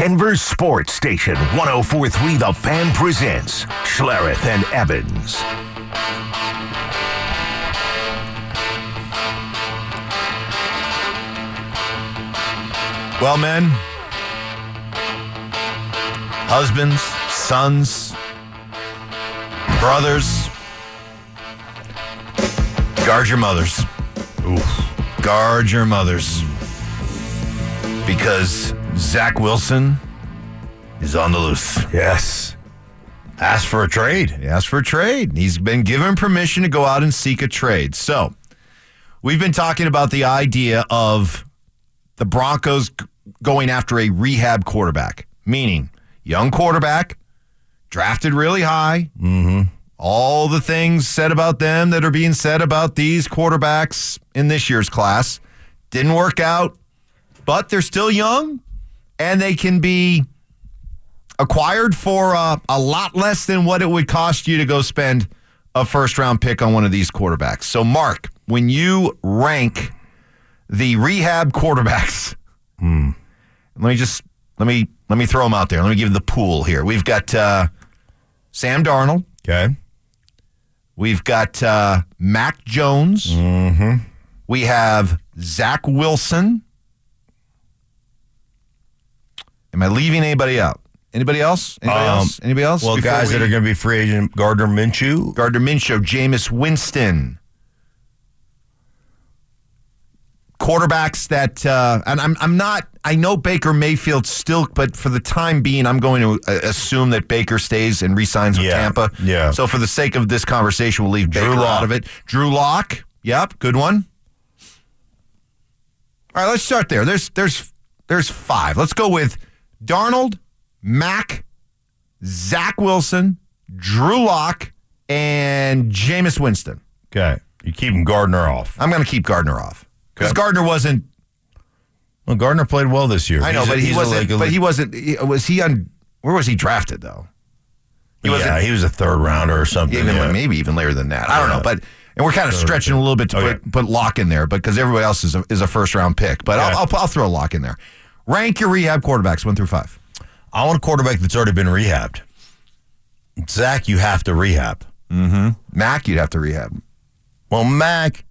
Denver Sports Station 104.3 The Fan presents Schlereth and Evans. Well, men, husbands, sons, brothers, guard your mothers. Oof. Guard your mothers. Because Zach Wilson is on the loose. Yes. Asked for a trade. He's been given permission to go out and seek a trade. So we've been talking about the idea of the Broncos going after a rehab quarterback, meaning young quarterback, drafted really high. Mm-hmm. All the things said about them that are being said about these quarterbacks in this year's class didn't work out. But they're still young, and they can be acquired for a lot less than what it would cost you to go spend a first-round pick on one of these quarterbacks. So, Mark, when you rank the rehab quarterbacks, let me throw them out there. Let me give the pool here. We've got Sam Darnold. Okay. We've got Mac Jones. Mm-hmm. We have Zach Wilson. Am I leaving anybody out? Anybody else? Well, guys that are going to be free agent, Gardner Minshew, Jameis Winston. Quarterbacks that, and I'm not, I know Baker Mayfield still, but for the time being, I'm going to assume that Baker stays and re-signs with Tampa. Yeah. So for the sake of this conversation, we'll leave Baker out of it. Drew Lock. Yep, good one. All right, let's start there. There's five. Let's go with Darnold, Mack, Zach Wilson, Drew Lock, and Jameis Winston. Okay. You keeping Gardner off. I'm going to keep Gardner off. Because Gardner wasn't... Well, Gardner played well this year. I know, but he wasn't... Where was he drafted, though? He was a third rounder or something. Maybe even later than that. I don't know, but... And we're kind of stretching a little bit to put Lock in there because everybody else is a first-round pick. But I'll throw Lock in there. Rank your rehab quarterbacks, 1 through 5. I want a quarterback that's already been rehabbed. Zach, you have to rehab. Mm-hmm. Mac, you'd have to rehab. Well, Mac...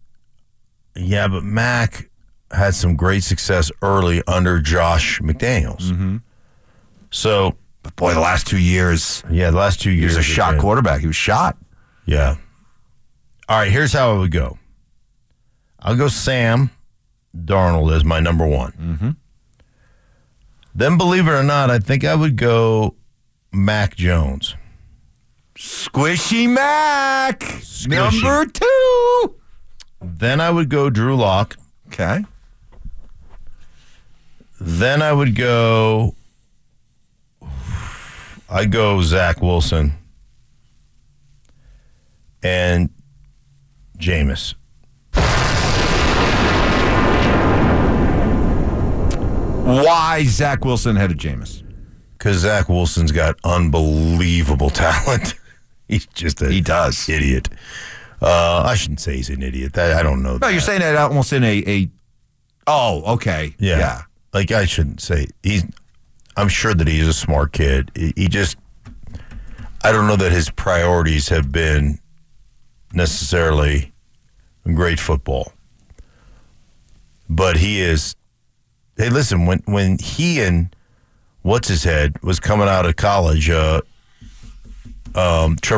Yeah, but Mac had some great success early under Josh McDaniels. Mm-hmm. So... But boy, the last 2 years... Yeah, the last 2 years... He was a shot quarterback. He was shot. Yeah. All right, here's how it would go. I'll go Sam Darnold as my number one. Mm-hmm. Then, believe it or not, I think I would go Mac Jones. Squishy Mac, number 2. Then I would go Drew Lock. Okay. Then I would go... I go Zach Wilson. And Jameis. Why Zach Wilson ahead of Jameis? Because Zach Wilson's got unbelievable talent. He's just an idiot. I shouldn't say he's an idiot. I don't know. No, that. You're saying that almost in a. Oh, okay. Yeah. Like I shouldn't say he's. I'm sure that he's a smart kid. He just. I don't know that his priorities have been necessarily great football, but he is. Hey, listen, when he and what's-his-head was coming out of college, Trevor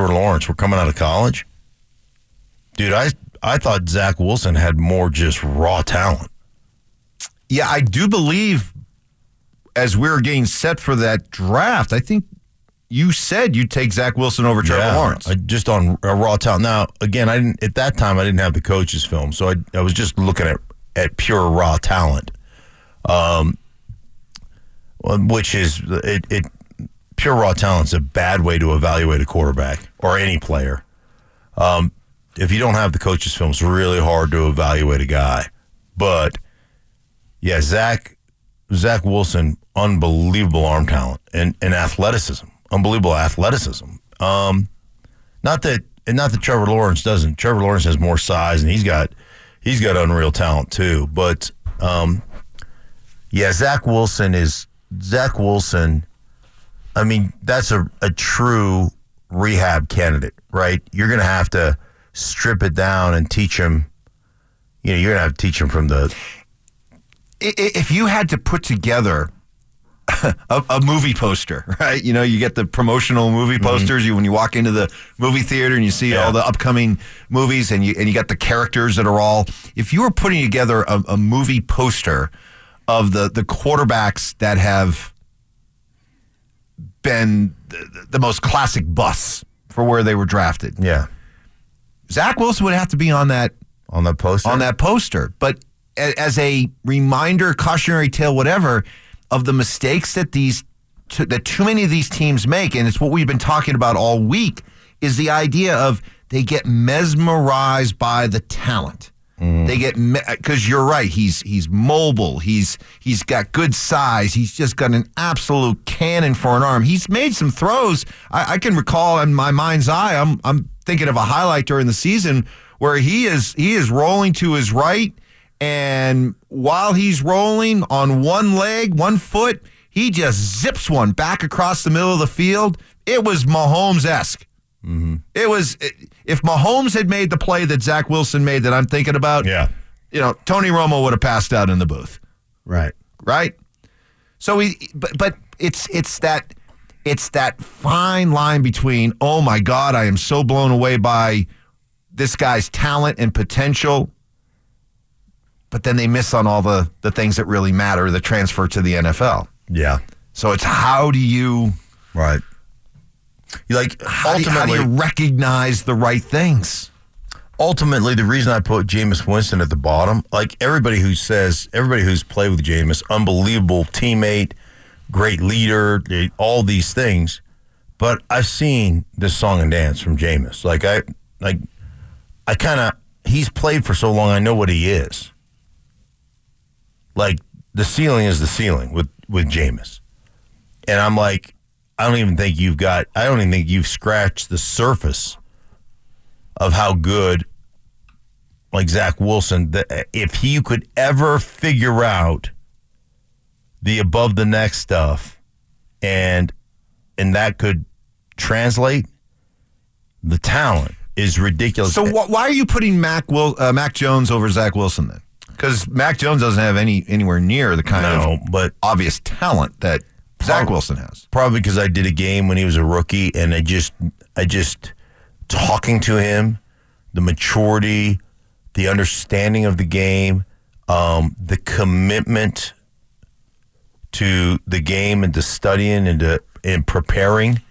Lawrence were coming out of college, dude, I thought Zach Wilson had more just raw talent. Yeah, I do believe as we were getting set for that draft, I think you said you'd take Zach Wilson over Trevor Lawrence. Just on a raw talent. Now, again, at that time, I didn't have the coach's film, so I was just looking at pure raw talent. Which is pure raw talent's a bad way to evaluate a quarterback or any player. If you don't have the coach's film, it's really hard to evaluate a guy. But yeah, Zach Wilson, unbelievable arm talent and athleticism, unbelievable athleticism. Not that Trevor Lawrence doesn't. Trevor Lawrence has more size and he's got unreal talent too. But Zach Wilson is Zach Wilson, I mean, that's a true rehab candidate, right? You're going to have to strip it down and teach him. You know, you're going to have to teach him from the... If you had to put together a movie poster, right? You know, you get the promotional movie posters. Mm-hmm. When you walk into the movie theater and you see all the upcoming movies, and you got the characters that are all... If you were putting together a movie poster of the quarterbacks that have been the most classic busts for where they were drafted, Zach Wilson would have to be on that poster. But as a reminder, cautionary tale, whatever, of the mistakes that too many of these teams make, and it's what we've been talking about all week, is the idea of they get mesmerized by the talent. Mm. They get, because you're right, he's mobile, he's got good size, he's just got an absolute cannon for an arm. He's made some throws. I can recall in my mind's eye, I'm thinking of a highlight during the season where he is rolling to his right, and while he's rolling on one leg, one foot, he just zips one back across the middle of the field. It was Mahomes-esque. Mm-hmm. It was, if Mahomes had made the play that Zach Wilson made that I'm thinking about, Tony Romo would have passed out in the booth. Right? So it's that fine line between, oh my God, I am so blown away by this guy's talent and potential, but then they miss on all the things that really matter, the transfer to the NFL. Yeah. So it's how do you... Right. How do you recognize the right things? Ultimately, the reason I put Jameis Winston at the bottom, like everybody who's played with Jameis, unbelievable teammate, great leader, all these things, but I've seen this song and dance from Jameis. He's played for so long, I know what he is. Like, the ceiling is the ceiling with Jameis. And I'm like, I don't even think you've scratched the surface of how good, like Zach Wilson, if he could ever figure out the above the neck stuff and that could translate, the talent is ridiculous. So why are you putting Mac Jones over Zach Wilson then? Because Mac Jones doesn't have anywhere near the kind of obvious talent that Zach Wilson has. Probably because I did a game when he was a rookie, and I just talking to him, the maturity, the understanding of the game, the commitment to the game and to studying and preparing,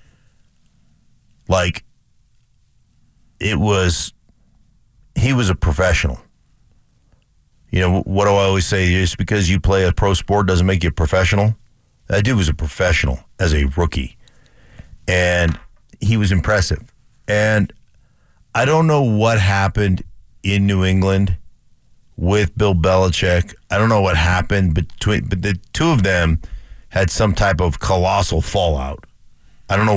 like he was a professional. You know, what do I always say? Just because you play a pro sport doesn't make you a professional. That dude was a professional as a rookie, and he was impressive. And I don't know what happened in New England with Bill Belichick. I don't know what happened but the two of them had some type of colossal fallout. I don't know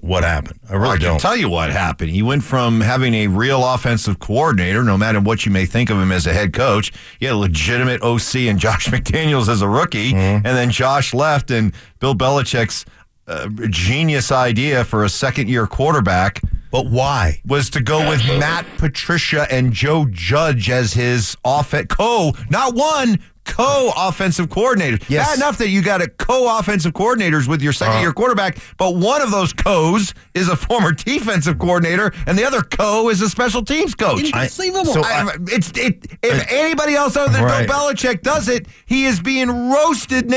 what happened. I can tell you what happened. He went from having a real offensive coordinator, no matter what you may think of him as a head coach. He had a legitimate OC and Josh McDaniels as a rookie, and then Josh left, and Bill Belichick's genius idea for a second-year quarterback. But why? Was to go with Matt Patricia and Joe Judge as his co-offensive coordinator. Yes. Bad enough that you got a co-offensive coordinators with your second-year quarterback, but one of those co's is a former defensive coordinator, and the other co is a special teams coach. Inconceivable. If anybody else other than Bill Belichick does it, he is being roasted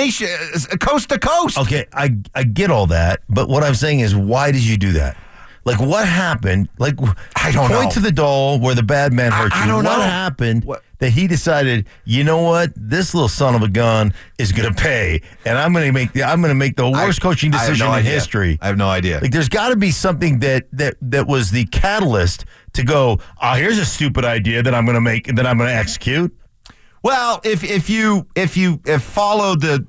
coast to coast. Okay, I get all that, but what I'm saying is, why did you do that? Like, what happened? Like, I don't know. Point to the doll where the bad man hurt you. I don't know. What happened that he decided, you know what? This little son of a gun is going to pay, and I'm going to make the worst coaching decision in history. I have no idea. Like, there's got to be something that was the catalyst to go, here's a stupid idea that I'm going to make and that I'm going to execute. Well, if you followed the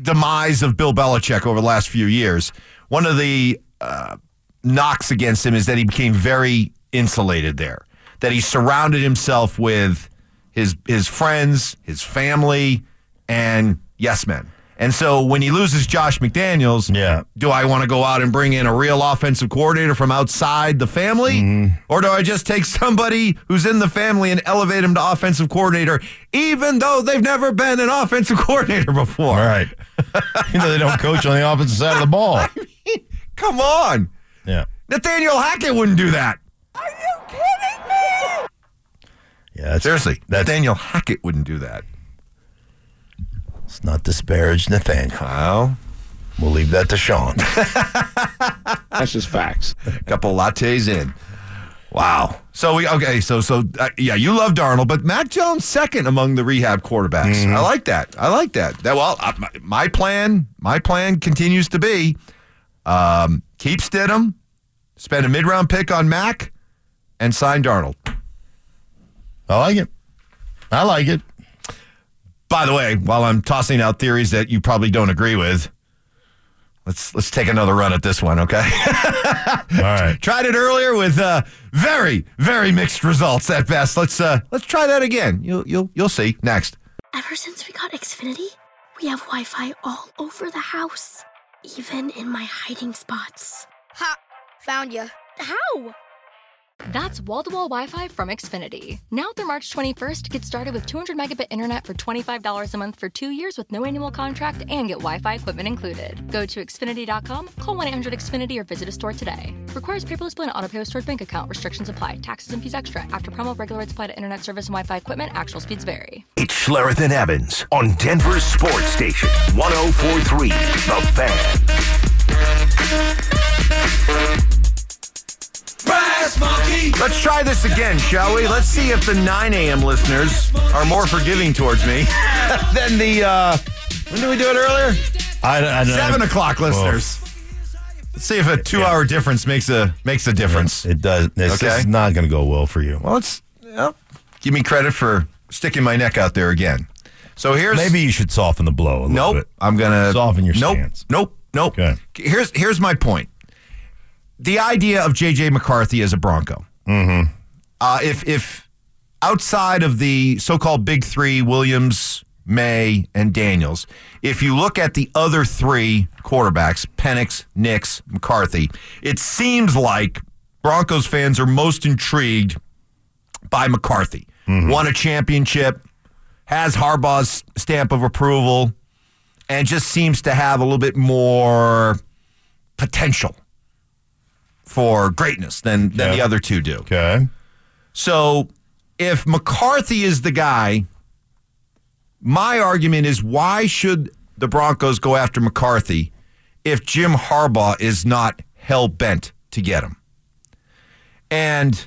demise of Bill Belichick over the last few years, one of the knocks against him is that he became very insulated there, that he surrounded himself with his friends, his family, and yes men. And so when he loses Josh McDaniels, do I want to go out and bring in a real offensive coordinator from outside the family? Or do I just take somebody who's in the family and elevate him to offensive coordinator, even though they've never been an offensive coordinator before? Right. Even though they don't coach on the offensive side of the ball. I mean, come on. Yeah. Nathaniel Hackett wouldn't do that. Are you kidding me? Yeah, seriously, Nathaniel Hackett wouldn't do that. Let's not disparage Nathaniel. Well, we'll leave that to Sean. That's just facts. A couple lattes in. Wow. So yeah, you love Darnold, but Mac Jones second among the rehab quarterbacks. Mm-hmm. I like that. My plan continues to be keep Stidham, spend a mid-round pick on Mac, and sign Darnold. I like it. By the way, while I'm tossing out theories that you probably don't agree with, let's take another run at this one, okay? All right. Tried it earlier with very, very mixed results at best. Let's try that again. You'll see. Next. Ever since we got Xfinity, we have Wi-Fi all over the house, even in my hiding spots. Ha! Found you. How? That's wall-to-wall Wi-Fi from Xfinity. Now through March 21st, get started with 200 megabit internet for $25 a month for 2 years with no annual contract and get Wi-Fi equipment included. Go to Xfinity.com, call 1-800-XFINITY or visit a store today. Requires paperless bill and auto pay with stored bank account. Restrictions apply. Taxes and fees extra. After promo, regular rates apply to internet service and Wi-Fi equipment. Actual speeds vary. It's Schlereth and Evans on Denver Sports Station, 104.3 The Fan. Let's try this again, shall we? Let's see if the 9 a.m. listeners are more forgiving towards me than the, when did we do it earlier? I don't 7 know. O'clock listeners. Well, let's see if a two-hour difference makes a difference. It does. This is not going to go well for you. Well, give me credit for sticking my neck out there again. So maybe you should soften the blow a little bit. I'm going to soften your stance. Nope. Okay. Here's my point. The idea of J.J. McCarthy as a Bronco. Mm-hmm. If outside of the so-called big three, Williams, May, and Daniels, if you look at the other three quarterbacks, Penix, Nix, McCarthy, it seems like Broncos fans are most intrigued by McCarthy. Mm-hmm. Won a championship, has Harbaugh's stamp of approval, and just seems to have a little bit more potential for greatness than the other two do. Okay. So if McCarthy is the guy, my argument is why should the Broncos go after McCarthy if Jim Harbaugh is not hell-bent to get him? And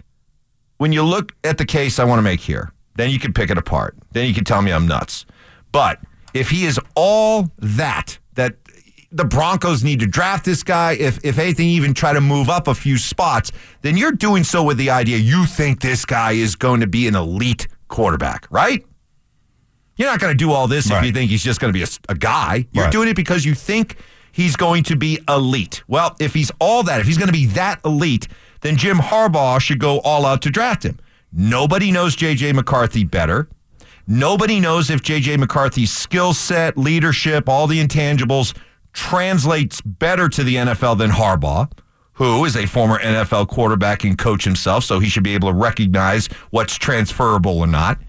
when you look at the case I want to make here, then you can pick it apart. Then you can tell me I'm nuts. But if he is all that the Broncos need to draft this guy, if anything, even try to move up a few spots, then you're doing so with the idea you think this guy is going to be an elite quarterback, right? You're not going to do all this if you think he's just going to be a guy. You're doing it because you think he's going to be elite. Well, if he's all that, if he's going to be that elite, then Jim Harbaugh should go all out to draft him. Nobody knows J.J. McCarthy better. Nobody knows if J.J. McCarthy's skill set, leadership, all the intangibles translates better to the NFL than Harbaugh, who is a former NFL quarterback and coach himself, so he should be able to recognize what's transferable or not.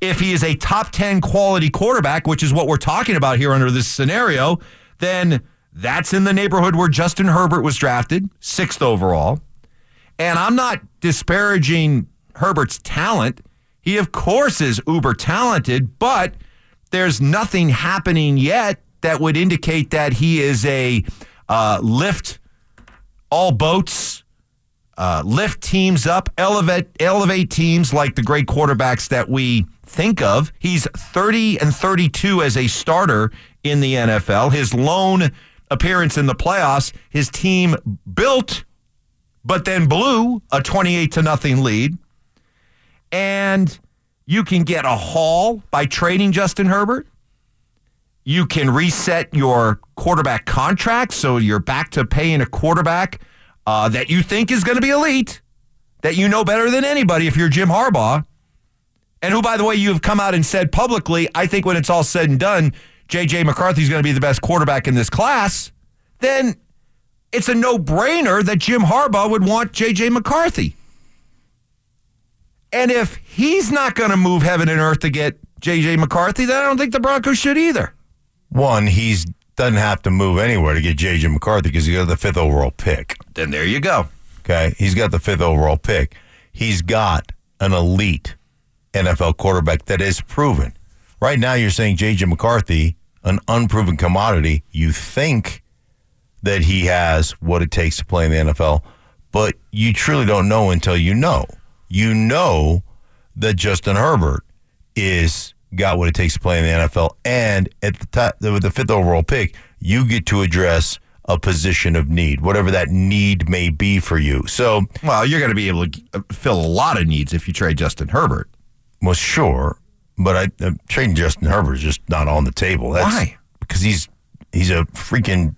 If he is a top 10 quality quarterback, which is what we're talking about here under this scenario, then that's in the neighborhood where Justin Herbert was drafted, 6th overall. And I'm not disparaging Herbert's talent. He, of course, is uber talented, but there's nothing happening yet that would indicate that he is a lift all boats, lift teams up, elevate teams like the great quarterbacks that we think of. He's 30-32 as a starter in the NFL. His lone appearance in the playoffs, his team built but then blew a 28-0 lead. And you can get a haul by trading Justin Herbert. You can reset your quarterback contract, so you're back to paying a quarterback that you think is going to be elite, that you know better than anybody if you're Jim Harbaugh, and who, by the way, you have come out and said publicly, I think when it's all said and done, J.J. McCarthy's going to be the best quarterback in this class, then it's a no-brainer that Jim Harbaugh would want J.J. McCarthy. And if he's not going to move heaven and earth to get J.J. McCarthy, then I don't think the Broncos should either. One, he doesn't have to move anywhere to get J.J. McCarthy because he's got the 5th overall pick. Then there you go. Okay, he's got the 5th overall pick. He's got an elite NFL quarterback that is proven. Right now you're saying J.J. McCarthy, an unproven commodity, you think that he has what it takes to play in the NFL, but you truly don't know until you know. You know that Justin Herbert is got what it takes to play in the NFL, and at the top, with the 5th overall pick, you get to address a position of need, whatever that need may be for you. So, well, you're going to be able to fill a lot of needs if you trade Justin Herbert. Well, sure, but trading Justin Herbert is just not on the table. Why? Because he's a freaking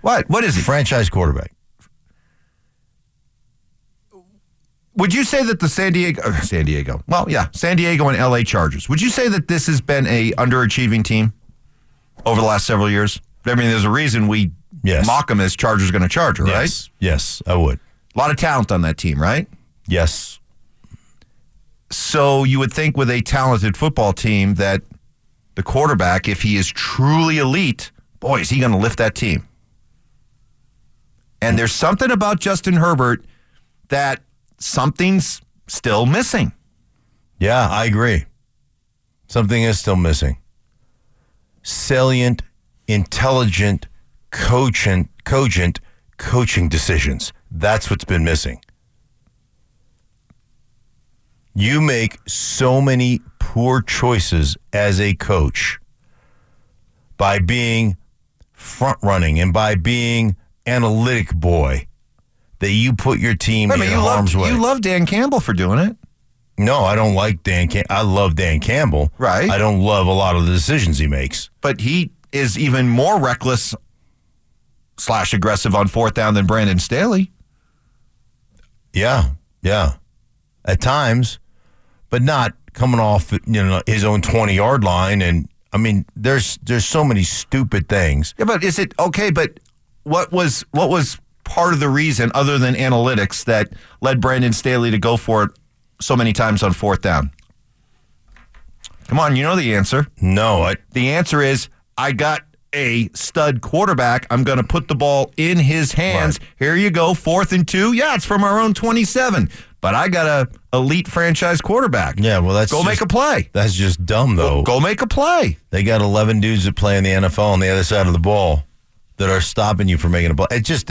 what is he? Franchise quarterback. Would you say that the San Diego and L.A. Chargers, would you say that this has been a underachieving team over the last several years? I mean, there's a reason we mock them as Chargers going to Charger, right? Yes, I would. A lot of talent on that team, right? Yes. So you would think with a talented football team that the quarterback, if he is truly elite, boy, is he going to lift that team. And there's something about Justin Herbert that something's still missing. Yeah, I agree. Something is still missing. Salient, intelligent, cogent coaching decisions. That's what's been missing. You make so many poor choices as a coach by being front-running and by being analytic boy that you put your team in harm's way. You love Dan Campbell for doing it. No, I don't like Dan Campbell. I love Dan Campbell. Right. I don't love a lot of the decisions he makes. But he is even more reckless / aggressive on 4th down than Brandon Staley. Yeah. At times, but not coming off his own 20-yard line. And, I mean, there's so many stupid things. Yeah, but is it okay, but what was part of the reason, other than analytics, that led Brandon Staley to go for it so many times on 4th down? Come on, you know the answer. No. The answer is, I got a stud quarterback. I'm going to put the ball in his hands. Right. Here you go, 4th and 2. Yeah, it's from our own 27. But I got an elite franchise quarterback. Yeah, well, that's make a play. That's just dumb, though. Go make a play. They got 11 dudes that play in the NFL on the other side of the ball that are stopping you from making a play. It just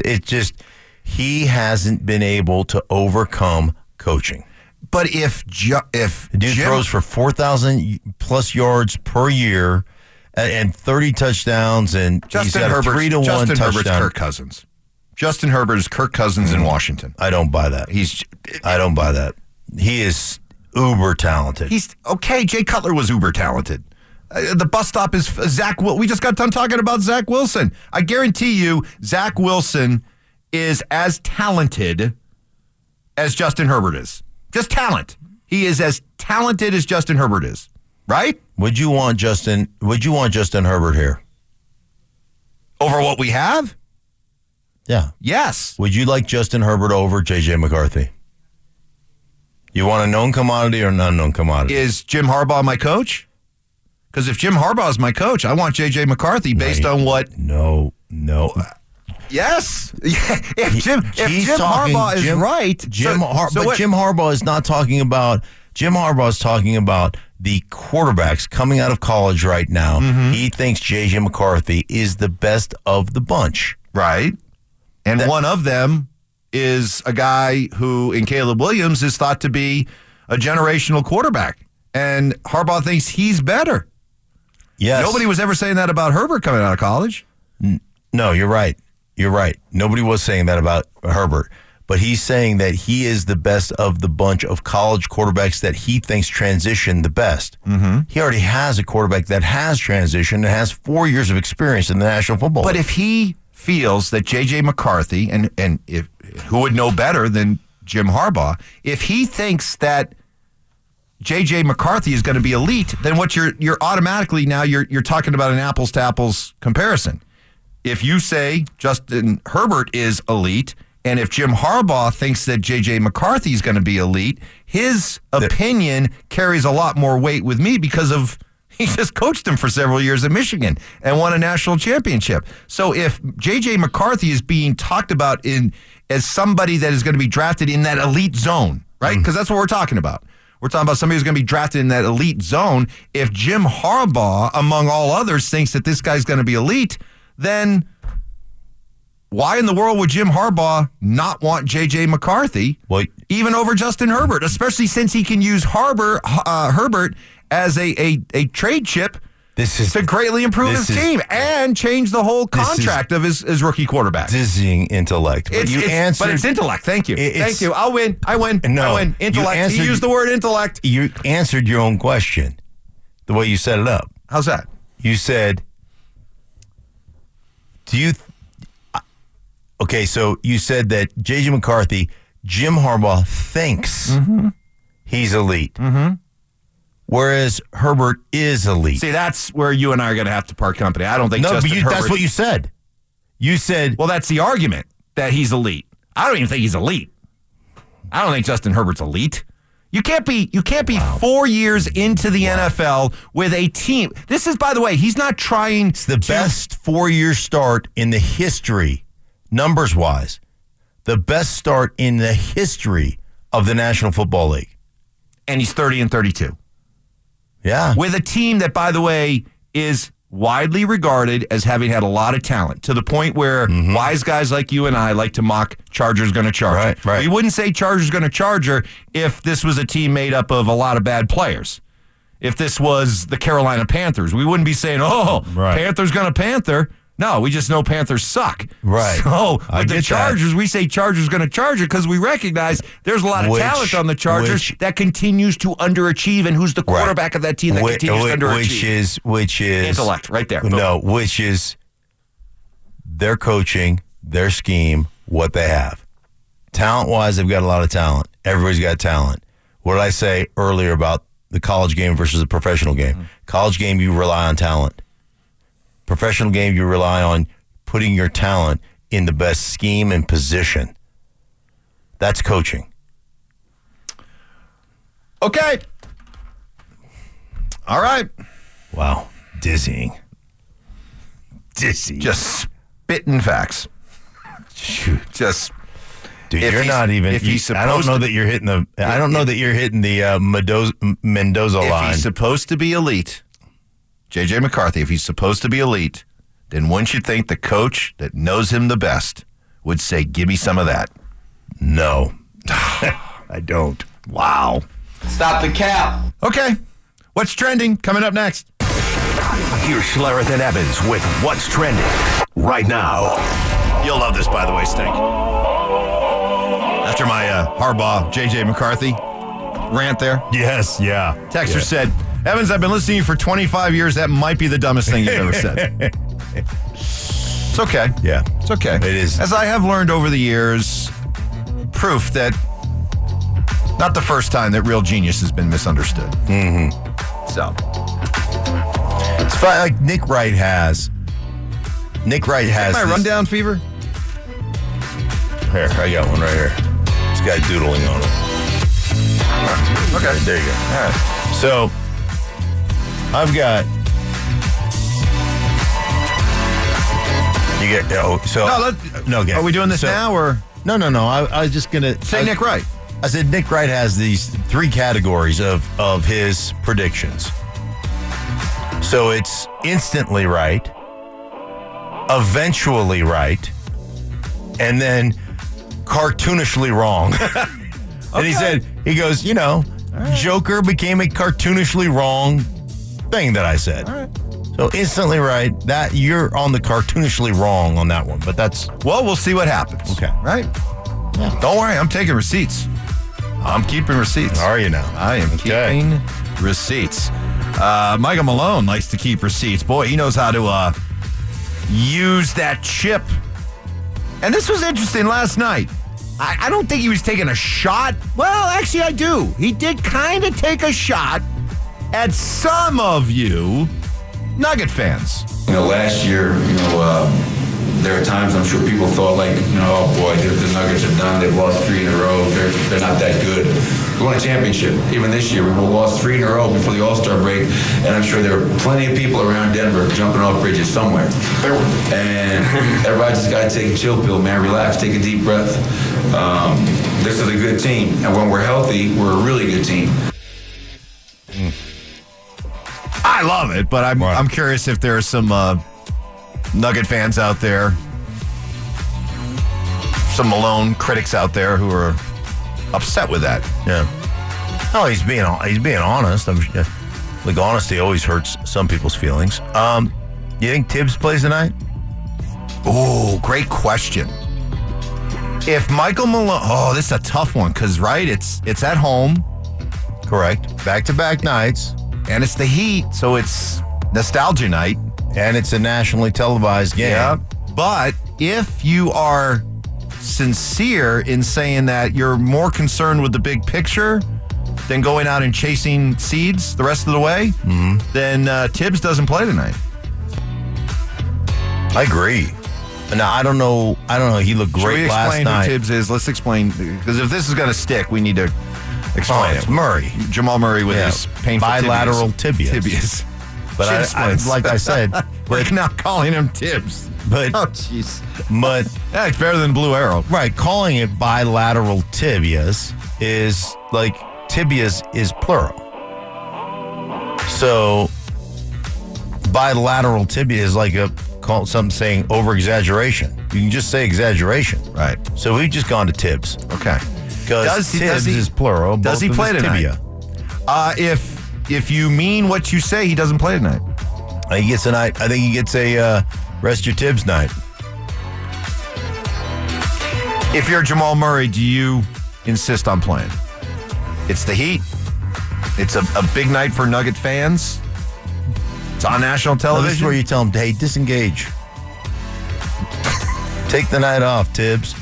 he hasn't been able to overcome coaching. But if dude throws for 4,000 plus yards per year and 30 touchdowns, and Justin Herbert's 3-1 touchdown. Justin Herbert's Kirk Cousins. Justin Herbert is Kirk Cousins in Washington. I don't buy that. I don't buy that. He is uber talented. Jay Cutler was uber talented. The bus stop is Zach Wilson. We just got done talking about Zach Wilson. I guarantee you Zach Wilson is as talented as Justin Herbert is. Just talent. He is as talented as Justin Herbert is, right? Would you want Justin Herbert here? Over what we have? Yeah. Yes. Would you like Justin Herbert over J.J. McCarthy? You want a known commodity or an unknown commodity? Is Jim Harbaugh my coach? Because if Jim Harbaugh is my coach, I want J.J. McCarthy based on what? No. Yes. Jim Harbaugh is not talking about. Jim Harbaugh is talking about the quarterbacks coming out of college right now. Mm-hmm. He thinks J.J. McCarthy is the best of the bunch. Right. And one of them is a guy who, in Caleb Williams, is thought to be a generational quarterback. And Harbaugh thinks he's better. Yes. Nobody was ever saying that about Herbert coming out of college. No, you're right. Nobody was saying that about Herbert. But he's saying that he is the best of the bunch of college quarterbacks that he thinks transition the best. Mm-hmm. He already has a quarterback that has transitioned and has 4 years of experience in the National Football League. But if he feels that J.J. McCarthy, and if who would know better than Jim Harbaugh, if he thinks that J.J. McCarthy is going to be elite, then what you're automatically now you're talking about an apples to apples comparison. If you say Justin Herbert is elite, and if Jim Harbaugh thinks that J.J. McCarthy is going to be elite, his opinion carries a lot more weight with me because of he just coached him for several years at Michigan and won a national championship. So if J.J. McCarthy is being talked about as somebody that is going to be drafted in that elite zone, right? Because that's what we're talking about. We're talking about somebody who's going to be drafted in that elite zone. If Jim Harbaugh, among all others, thinks that this guy's going to be elite, then why in the world would Jim Harbaugh not want J.J. McCarthy even over Justin Herbert, especially since he can use Herbert as a trade chip to greatly improve his team and change the whole contract of his rookie quarterback? Dizzying intellect. But it's intellect. Thank you. Thank you. I'll win. I win. Intellect. You used the word intellect. You answered your own question the way you set it up. How's that? You said, so you said that J.J. McCarthy, Jim Harbaugh thinks he's elite, whereas Herbert is elite. See, that's where you and I are going to have to part company. I don't think Herbert... that's what you said. You said... Well, that's the argument, that he's elite. I don't even think he's elite. I don't think Justin Herbert's elite. You can't be 4 years into the NFL with a team. This is, by the way, he's not trying... It's the best four-year start in the history... Numbers-wise, the best start in the history of the National Football League. And he's 30-32. Yeah. With a team that, by the way, is widely regarded as having had a lot of talent, to the point where wise guys like you and I like to mock Chargers gonna Charger. Right. We wouldn't say Chargers gonna Charger if this was a team made up of a lot of bad players. If this was the Carolina Panthers, we wouldn't be saying, Panthers gonna Panther. No, we just know Panthers suck. Right. So with the Chargers, we say Chargers going to charge it because we recognize there's a lot of talent on the Chargers that continues to underachieve, and who's the quarterback of that team that continues to underachieve? Which is intellect, right there. No, which is their coaching, their scheme, what they have. Talent-wise, they've got a lot of talent. Everybody's got talent. What did I say earlier about the college game versus the professional game? College game, you rely on talent. Professional game, you rely on putting your talent in the best scheme and position. That's coaching. Okay. All right. Wow. Dizzying. Just spitting facts. Shoot. Just. Dude, you're not even. I don't know that you're hitting the Mendoza line. If he's supposed to be elite. J.J. McCarthy, if he's supposed to be elite, then wouldn't you think the coach that knows him the best would say, give me some of that? No. I don't. Wow. Stop the cap. Okay. What's trending? Coming up next. Here's Schlereth and Evans with What's Trending right now. You'll love this, by the way, Stink. After my Harbaugh, J.J. McCarthy rant there. Yes, yeah. Texter said... Evans, I've been listening to you for 25 years. That might be the dumbest thing you've ever said. It's okay. Yeah. It's okay. It is. As I have learned over the years, proof that not the first time that real genius has been misunderstood. So. It's fine. Like Nick Wright has. My rundown fever? Here, I got one right here. This guy doodling on it. Okay. There you go. All right. So. I've got. Are we doing this now or? No. I was just gonna say Nick Wright. I said Nick Wright has these three categories of his predictions. So it's instantly right, eventually right, and then cartoonishly wrong. And he goes, Joker became a cartoonishly wrong thing that I said. All right. So instantly right, that you're on the cartoonishly wrong on that one, but that's... Well, we'll see what happens. Okay. Right? Yeah. Don't worry, I'm taking receipts. I'm keeping receipts. Are you now? I am keeping receipts. Michael Malone likes to keep receipts. Boy, he knows how to use that chip. And this was interesting last night. I don't think he was taking a shot. Well, actually, I do. He did kind of take a shot at some of you Nugget fans. You know, last year, there are times I'm sure people thought, like, oh, boy, the Nuggets are done. They've lost three in a row. They're not that good. We won a championship. Even this year, we lost three in a row before the All-Star break, and I'm sure there were plenty of people around Denver jumping off bridges somewhere. And everybody just got to take a chill pill, man. Relax. Take a deep breath. This is a good team, and when we're healthy, we're a really good team. I love it, but I'm curious if there are some Nugget fans out there, some Malone critics out there who are upset with that. Yeah. Oh, he's being honest. Like, honesty always hurts some people's feelings. You think Tibbs plays tonight? Oh, great question. If Michael Malone, this is a tough one because, right, it's at home, correct? Back-to-back nights, and it's the Heat, so it's nostalgia night, and it's a nationally televised game. Yeah. But if you are sincere in saying that you're more concerned with the big picture than going out and chasing seeds the rest of the way, then Tibbs doesn't play tonight. I agree. Now, I don't know. He looked great last night. Should we explain who Tibbs is? Let's explain. Because if this is going to stick, we need to explain it. Murray. Jamal Murray with his painful bilateral tibias. But like I said, we're not calling him Tibbs. But yeah, it's better than Blue Arrow. Right. Calling it bilateral tibias is like tibias is plural. So bilateral tibia is like call something saying over exaggeration. You can just say exaggeration. Right. So we've just gone to Tibbs. Okay. Because Tibbs is plural. Does he play tonight? If you mean what you say, he doesn't play tonight. He gets a night. I think he gets a rest your Tibbs night. If you're Jamal Murray, do you insist on playing? It's the Heat. It's a big night for Nugget fans. It's on national television. This is where you tell them, hey, disengage. Take the night off, Tibbs.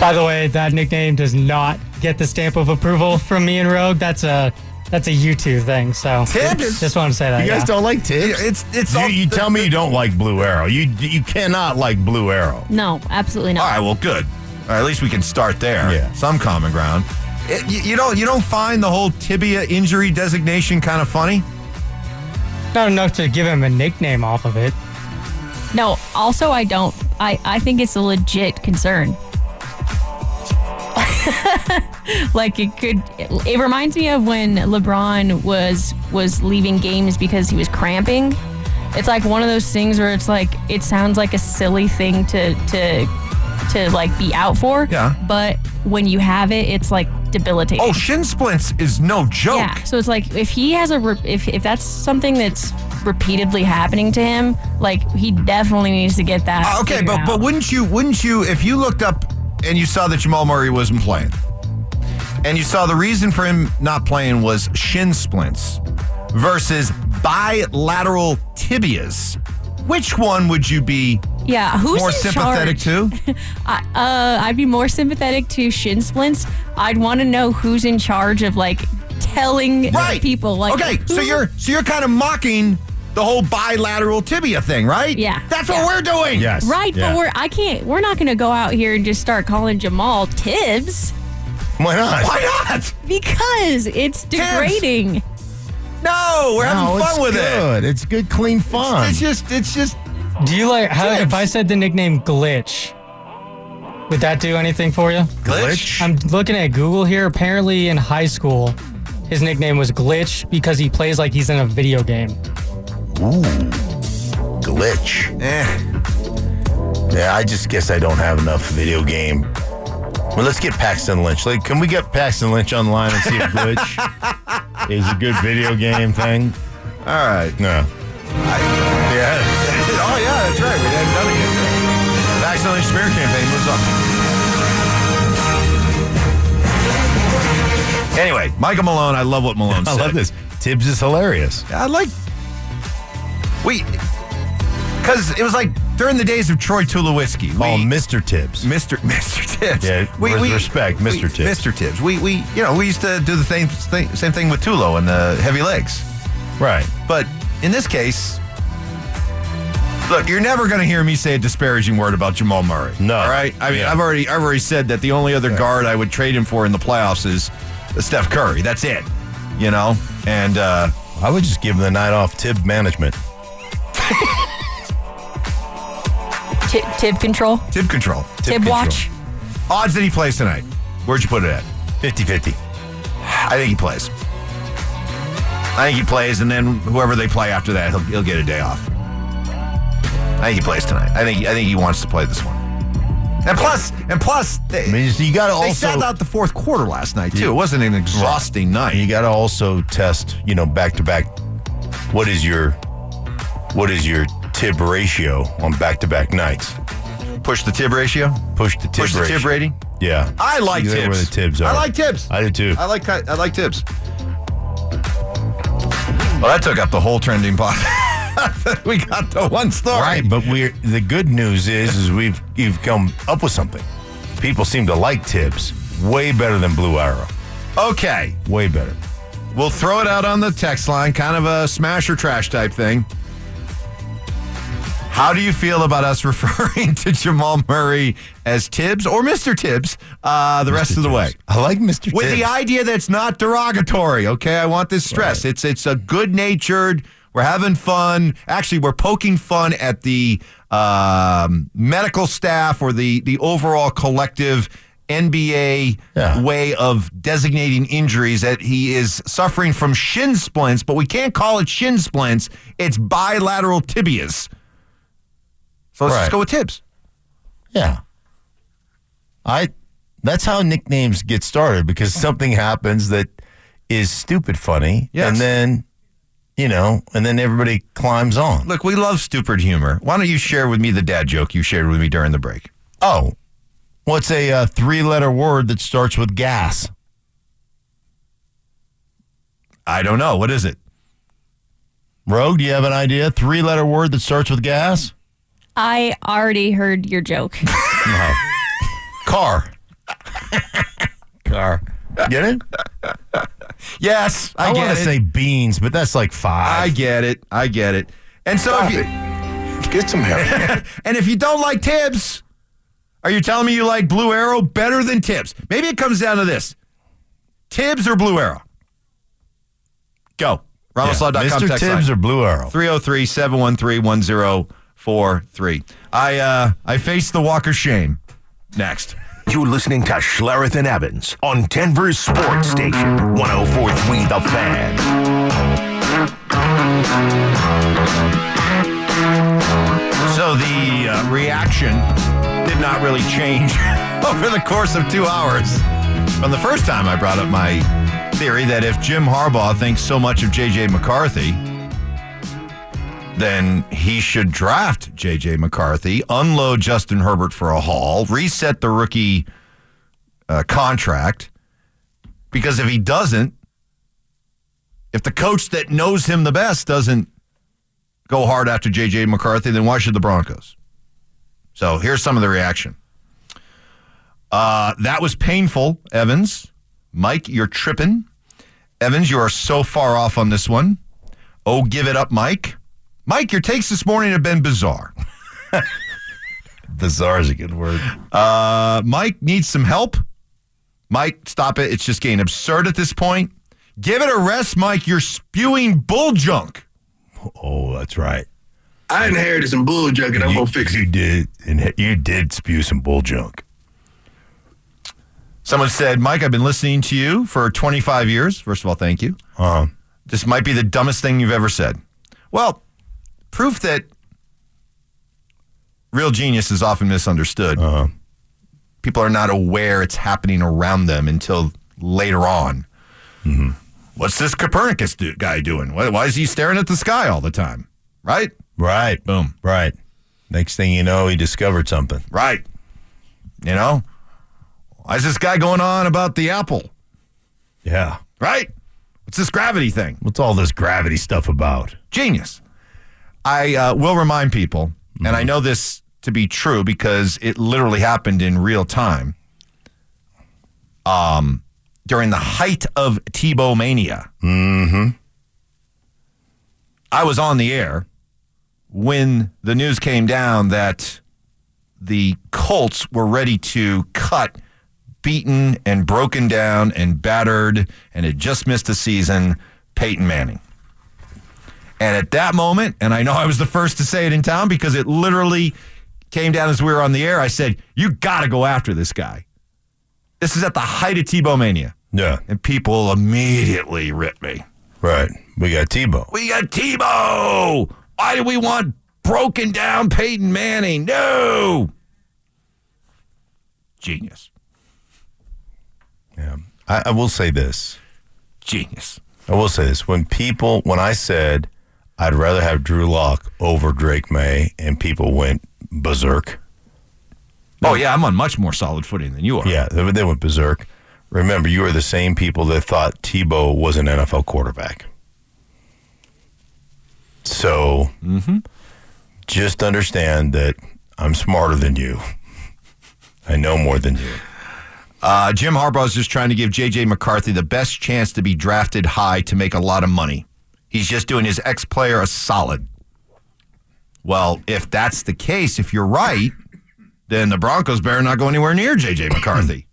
By the way, that nickname does not get the stamp of approval from me and Rogue. That's a U2 thing, so Tibbs? Just wanted to say that. You guys don't like Tibbs? You tell me you don't like Blue Arrow. You cannot like Blue Arrow. No, absolutely not. All right, well, good. All right, at least we can start there. Yeah. Some common ground. You don't find the whole tibia injury designation kind of funny? Not enough to give him a nickname off of it. No, also I don't. I think it's a legit concern. Like it reminds me of when LeBron was leaving games because he was cramping. It's like one of those things where it's like it sounds like a silly thing to like be out for. Yeah. But when you have it, it's like debilitating. Oh, shin splints is no joke. Yeah. So it's like if he has if that's something that's repeatedly happening to him, like he definitely needs to get that. Okay, but wouldn't you if you looked up and you saw that Jamal Murray wasn't playing, and you saw the reason for him not playing was shin splints versus bilateral tibias, which one would you be who's more sympathetic to? I'd be more sympathetic to shin splints. I'd want to know who's in charge of like telling people. Like, okay, so you're kind of mocking the whole bilateral tibia thing, right? Yeah. That's what we're doing. Yes. Right, yeah. But we're not going to go out here and just start calling Jamal Tibbs. Why not? Because it's degrading. Tibbs. No, we're having fun with it. It's good, clean fun. It's just do you like how Tibbs. If I said the nickname Glitch, would that do anything for you? Glitch? I'm looking at Google here. Apparently in high school, his nickname was Glitch because he plays like he's in a video game. Ooh, Glitch. Yeah, I just guess I don't have enough video game. Well, let's get Paxton Lynch. Like, can we get Paxton Lynch online and see if Glitch is a good video game thing? All right. No. Yeah. Oh, yeah, that's right. We haven't done it yet. The Paxton Lynch smear campaign moves on. Anyway, Michael Malone. I love what Malone said. I love this. Tibbs is hilarious. I like... because it was like During the days of Troy Tulowitzki. Mr. Tibbs. Mr. Tibbs. Yeah, with respect, Mr. Tibbs. Mr. Tibbs. We used to do the same thing with Tulo and the heavy legs. Right. But in this case, look, you're never going to hear me say a disparaging word about Jamal Murray. No. All right? I mean, yeah. I've already said that the only other guard I would trade him for in the playoffs is Steph Curry. That's it. You know? And I would just give him the night off. Tibbs management. Tib control? Tib control. Tib watch? Odds that he plays tonight. Where'd you put it at? 50-50. I think he plays. And then whoever they play after that, he'll get a day off. I think he plays tonight. I think he wants to play this one. And plus, they sat out the fourth quarter last night, too. It wasn't an exhausting night. You got to also test, back-to-back. What is your Tib ratio on back-to-back nights? Push the Tib ratio? Push the Tib rating? Yeah. I like Tibs. Where the Tibs are. I like Tibs. I do, too. I like Tibs. Well, that took up the whole trending pot. We got the one story. Right, but the good news is you've come up with something. People seem to like Tibbs way better than Blue Arrow. Okay. Way better. We'll throw it out on the text line, kind of a smash or trash type thing. How do you feel about us referring to Jamal Murray as Tibbs or Mr. Tibbs the rest of the way? I like Mr. Tibbs. With the idea that's not derogatory, okay? I want this stressed. Right. It's a good-natured... We're having fun. Actually, we're poking fun at the medical staff or the overall collective NBA way of designating injuries that he is suffering from shin splints, but we can't call it shin splints. It's bilateral tibias. So let's just go with Tibbs. Yeah. That's how nicknames get started, because something happens that is stupid funny, and then... and then everybody climbs on. Look, we love stupid humor. Why don't you share with me the dad joke you shared with me during the break? Oh, what's a three-letter word that starts with gas? I don't know. What is it? Rogue, do you have an idea? Three-letter word that starts with gas? I already heard your joke. No. Car. Car. Get it? Yes, I get it. I want to say beans, but that's like 5. I get it. And so Stop if you it. Get some help. And if you don't like Tibbs, are you telling me you like Blue Arrow better than Tibbs? Maybe it comes down to this. Tibbs or Blue Arrow? Go. Ramoslaw.com. Mr. Tibbs or Blue Arrow? 303-713-1043. I face the walk of shame. Next. You're listening to Schlereth and Evans on Denver Sports Station, 104.3 The Fan. So the reaction did not really change over the course of 2 hours. From the first time I brought up my theory that if Jim Harbaugh thinks so much of J.J. McCarthy, then he should draft J.J. McCarthy, unload Justin Herbert for a haul, reset the rookie contract. Because if he doesn't, if the coach that knows him the best doesn't go hard after J.J. McCarthy, then why should the Broncos? So here's some of the reaction. That was painful, Evans. Mike, you're tripping. Evans, you are so far off on this one. Oh, give it up, Mike. Mike, your takes this morning have been bizarre. Bizarre is a good word. Mike needs some help. Mike, stop it. It's just getting absurd at this point. Give it a rest, Mike. You're spewing bull junk. Oh, that's right. I inherited some bull junk, and I'm going to fix it. You did. And you did spew some bull junk. Someone said, Mike, I've been listening to you for 25 years. First of all, thank you. This might be the dumbest thing you've ever said. Well... proof that real genius is often misunderstood. Uh-huh. People are not aware it's happening around them until later on. Mm-hmm. What's this Copernicus guy doing? Why is he staring at the sky all the time? Right? Right. Boom. Right. Next thing you know, he discovered something. Right. You know? Why is this guy going on about the apple? Yeah. Right? What's this gravity thing? What's all this gravity stuff about? Genius. I will remind people Mm-hmm. And I know this to be true because it literally happened in real time. During the height of Tebow Mania, mm-hmm. I was on the air when the news came down that the Colts were ready to cut beaten and broken down and battered and had just missed a season, Peyton Manning. And at that moment, and I know I was the first to say it in town because it literally came down as we were on the air, I said, you got to go after this guy. This is at the height of Tebow Mania. Yeah. And people immediately ripped me. Right. We got Tebow. We got Tebow! Why do we want broken down Peyton Manning? No! Genius. Yeah. I will say this. Genius. I will say this. When I said I'd rather have Drew Lock over Drake Maye, and people went berserk. Oh, yeah, I'm on much more solid footing than you are. Yeah, they went berserk. Remember, you are the same people that thought Tebow was an NFL quarterback. So, mm-hmm. Just understand that I'm smarter than you. I know more than you. Jim Harbaugh is just trying to give J.J. McCarthy the best chance to be drafted high to make a lot of money. He's just doing his ex-player a solid. Well, if that's the case, if you're right, then the Broncos better not go anywhere near J.J. McCarthy.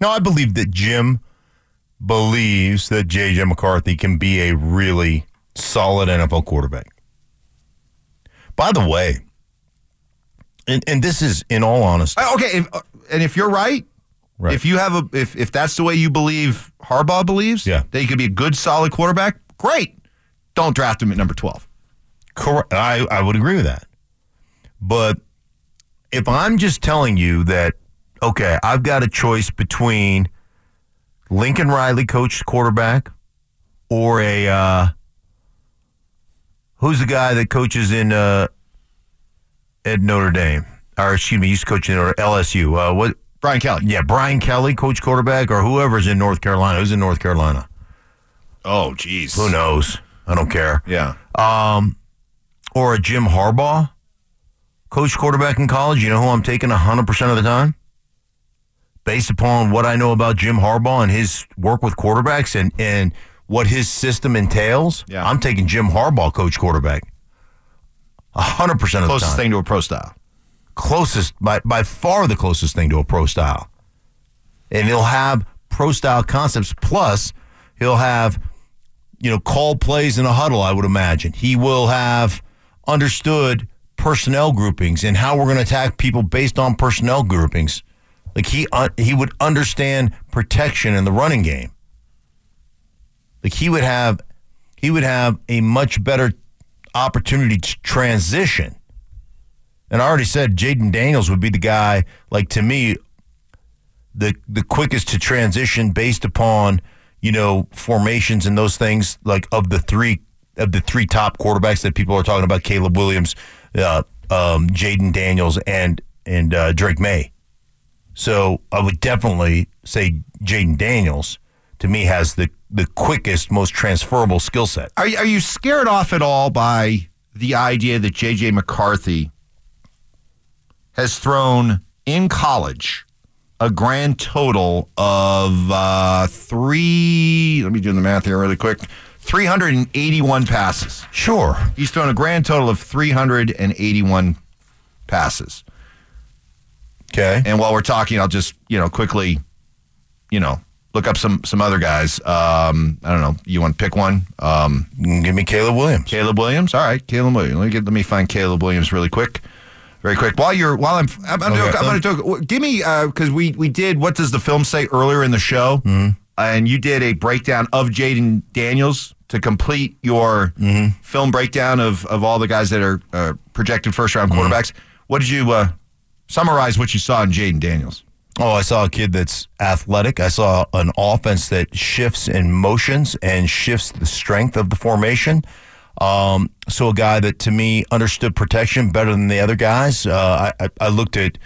No, I believe that Jim believes that J.J. McCarthy can be a really solid NFL quarterback. By the way, and this is in all honesty. Okay, if you're right, if you have if that's the way you believe Harbaugh believes, that he could be a good, solid quarterback, great. Don't draft him at number 12. Correct. I would agree with that. But if I'm just telling you that, okay, I've got a choice between Lincoln Riley coached quarterback or a who's the guy that coaches in at Notre Dame? Or excuse me, used to coach in LSU. What? Brian Kelly. Yeah, Brian Kelly coach quarterback or whoever's in North Carolina. Who's in North Carolina? Oh, geez. Who knows? I don't care. Yeah. Or a Jim Harbaugh coach quarterback in college, you know who I'm taking 100% of the time? Based upon what I know about Jim Harbaugh and his work with quarterbacks and what his system entails, I'm taking Jim Harbaugh coach quarterback 100% of the time. Closest thing to a pro style. Closest, by far the closest thing to a pro style. And he'll have pro style concepts, plus he'll have, call plays in a huddle, I would imagine. He will have understood personnel groupings and how we're going to attack people based on personnel groupings. Like he would understand protection in the running game. Like he would have a much better opportunity to transition. And I already said Jayden Daniels would be the guy, like to me, the quickest to transition based upon, formations and those things, like of the three top quarterbacks that people are talking about, Caleb Williams, Jayden Daniels, and Drake Maye. So I would definitely say Jayden Daniels, to me, has the quickest, most transferable skill set. Are you scared off at all by the idea that J.J. McCarthy has thrown in college a grand total of 381 passes. Sure. He's thrown a grand total of 381 passes. Okay. And while we're talking, I'll just, quickly, look up some other guys. I don't know. You want to pick one? Give me Caleb Williams. Caleb Williams? All right. Caleb Williams. Let me find Caleb Williams really quick. Very quick. I'm going to talk. Give me, because we did, what does the film say earlier in the show? Mm-hmm. And you did a breakdown of Jayden Daniels to complete your film breakdown of all the guys that are projected first-round quarterbacks. What did you summarize what you saw in Jayden Daniels? Oh, I saw a kid that's athletic. I saw an offense that shifts in motions and shifts the strength of the formation. So a guy that, to me, understood protection better than the other guys. I looked at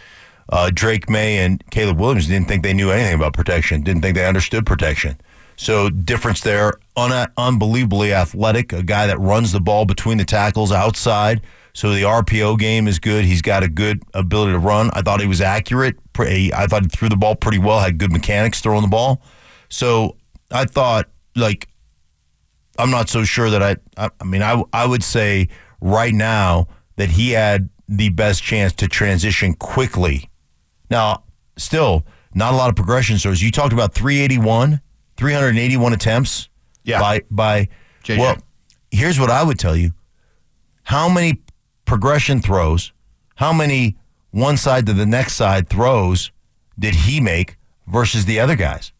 Drake Maye and Caleb Williams, didn't think they knew anything about protection, didn't think they understood protection. So difference there, unbelievably athletic, a guy that runs the ball between the tackles outside, So the RPO game is good. He's got a good ability to run. I thought he was accurate. I thought he threw the ball pretty well, had good mechanics throwing the ball. So I thought, like, I'm not so sure that I would say right now that he had the best chance to transition quickly. Now, still, not a lot of progression. So as you talked about 381 attempts by J.J. Well, here's what I would tell you. How many progression throws, how many one side to the next side throws did he make versus the other guys?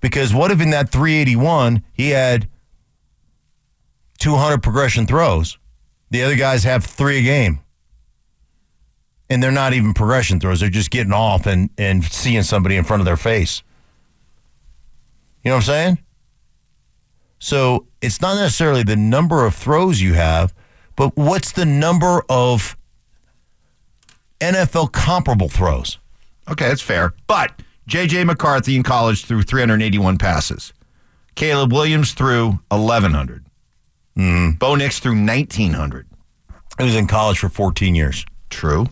Because what if in that 381 he had 200 progression throws? The other guys have 3 a game. And they're not even progression throws. They're just getting off and seeing somebody in front of their face. You know what I'm saying? So it's not necessarily the number of throws you have, but what's the number of NFL comparable throws? Okay, that's fair. But J.J. McCarthy in college threw 381 passes. Caleb Williams threw 1,100. Bo Nix threw 1,900. He was in college for 14 years. True.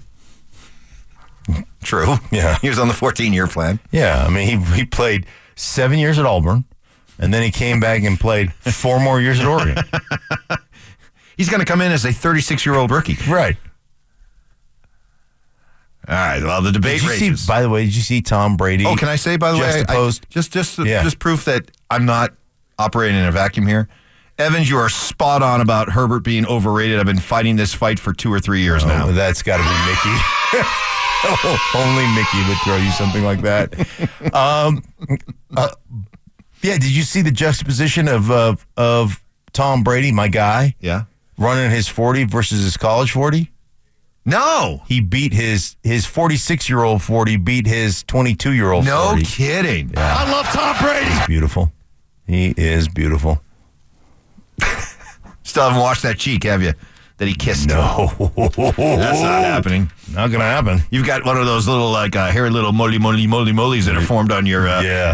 Yeah. He was on the 14-year plan. Yeah. I mean, he played 7 years at Auburn, and then he came back and played 4 more years at Oregon. He's going to come in as a 36-year-old rookie. Right. All right. Well, the debate rages. By the way, did you see Tom Brady? Oh, can I say, by the way, just proof that I'm not operating in a vacuum here. Evans, you are spot on about Herbert being overrated. I've been fighting this fight for 2 or 3 years now. That's got to be Mickey. Only Mickey would throw you something like that. Did you see the juxtaposition of Tom Brady, my guy? Yeah. Running his 40 versus his college 40? No. He beat his 46-year-old 40, beat his 22-year-old 40. No kidding. Yeah. I love Tom Brady. He's beautiful. He is beautiful. Still haven't washed that cheek, have you? That he kissed. No. That's not happening. Not going to happen. You've got one of those little, like, hairy little moly-molies that are formed on your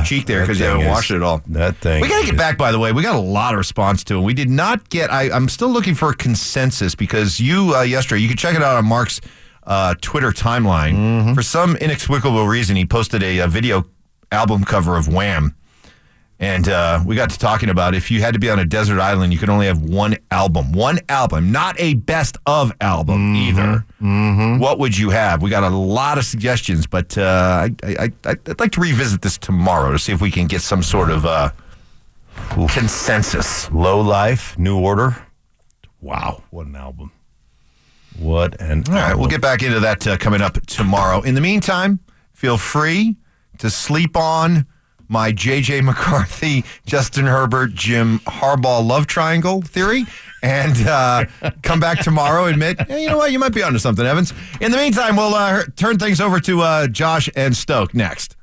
cheek there because you haven't washed it at all. That thing. We got to get back, by the way. We got a lot of response to it. We did not get, I'm still looking for a consensus because you, yesterday, you can check it out on Mark's Twitter timeline. Mm-hmm. For some inexplicable reason, he posted a video album cover of Wham! And we got to talking about if you had to be on a desert island, you could only have one album, not a best of album either. Mm-hmm. What would you have? We got a lot of suggestions, but I'd like to revisit this tomorrow to see if we can get some sort of consensus. Low Life, New Order. Wow, what an album. All right, we'll get back into that coming up tomorrow. In the meantime, feel free to sleep on my J.J. McCarthy, Justin Herbert, Jim Harbaugh love triangle theory, and come back tomorrow and admit, hey, you know what, you might be onto something, Evans. In the meantime, we'll turn things over to Josh and Stoke next.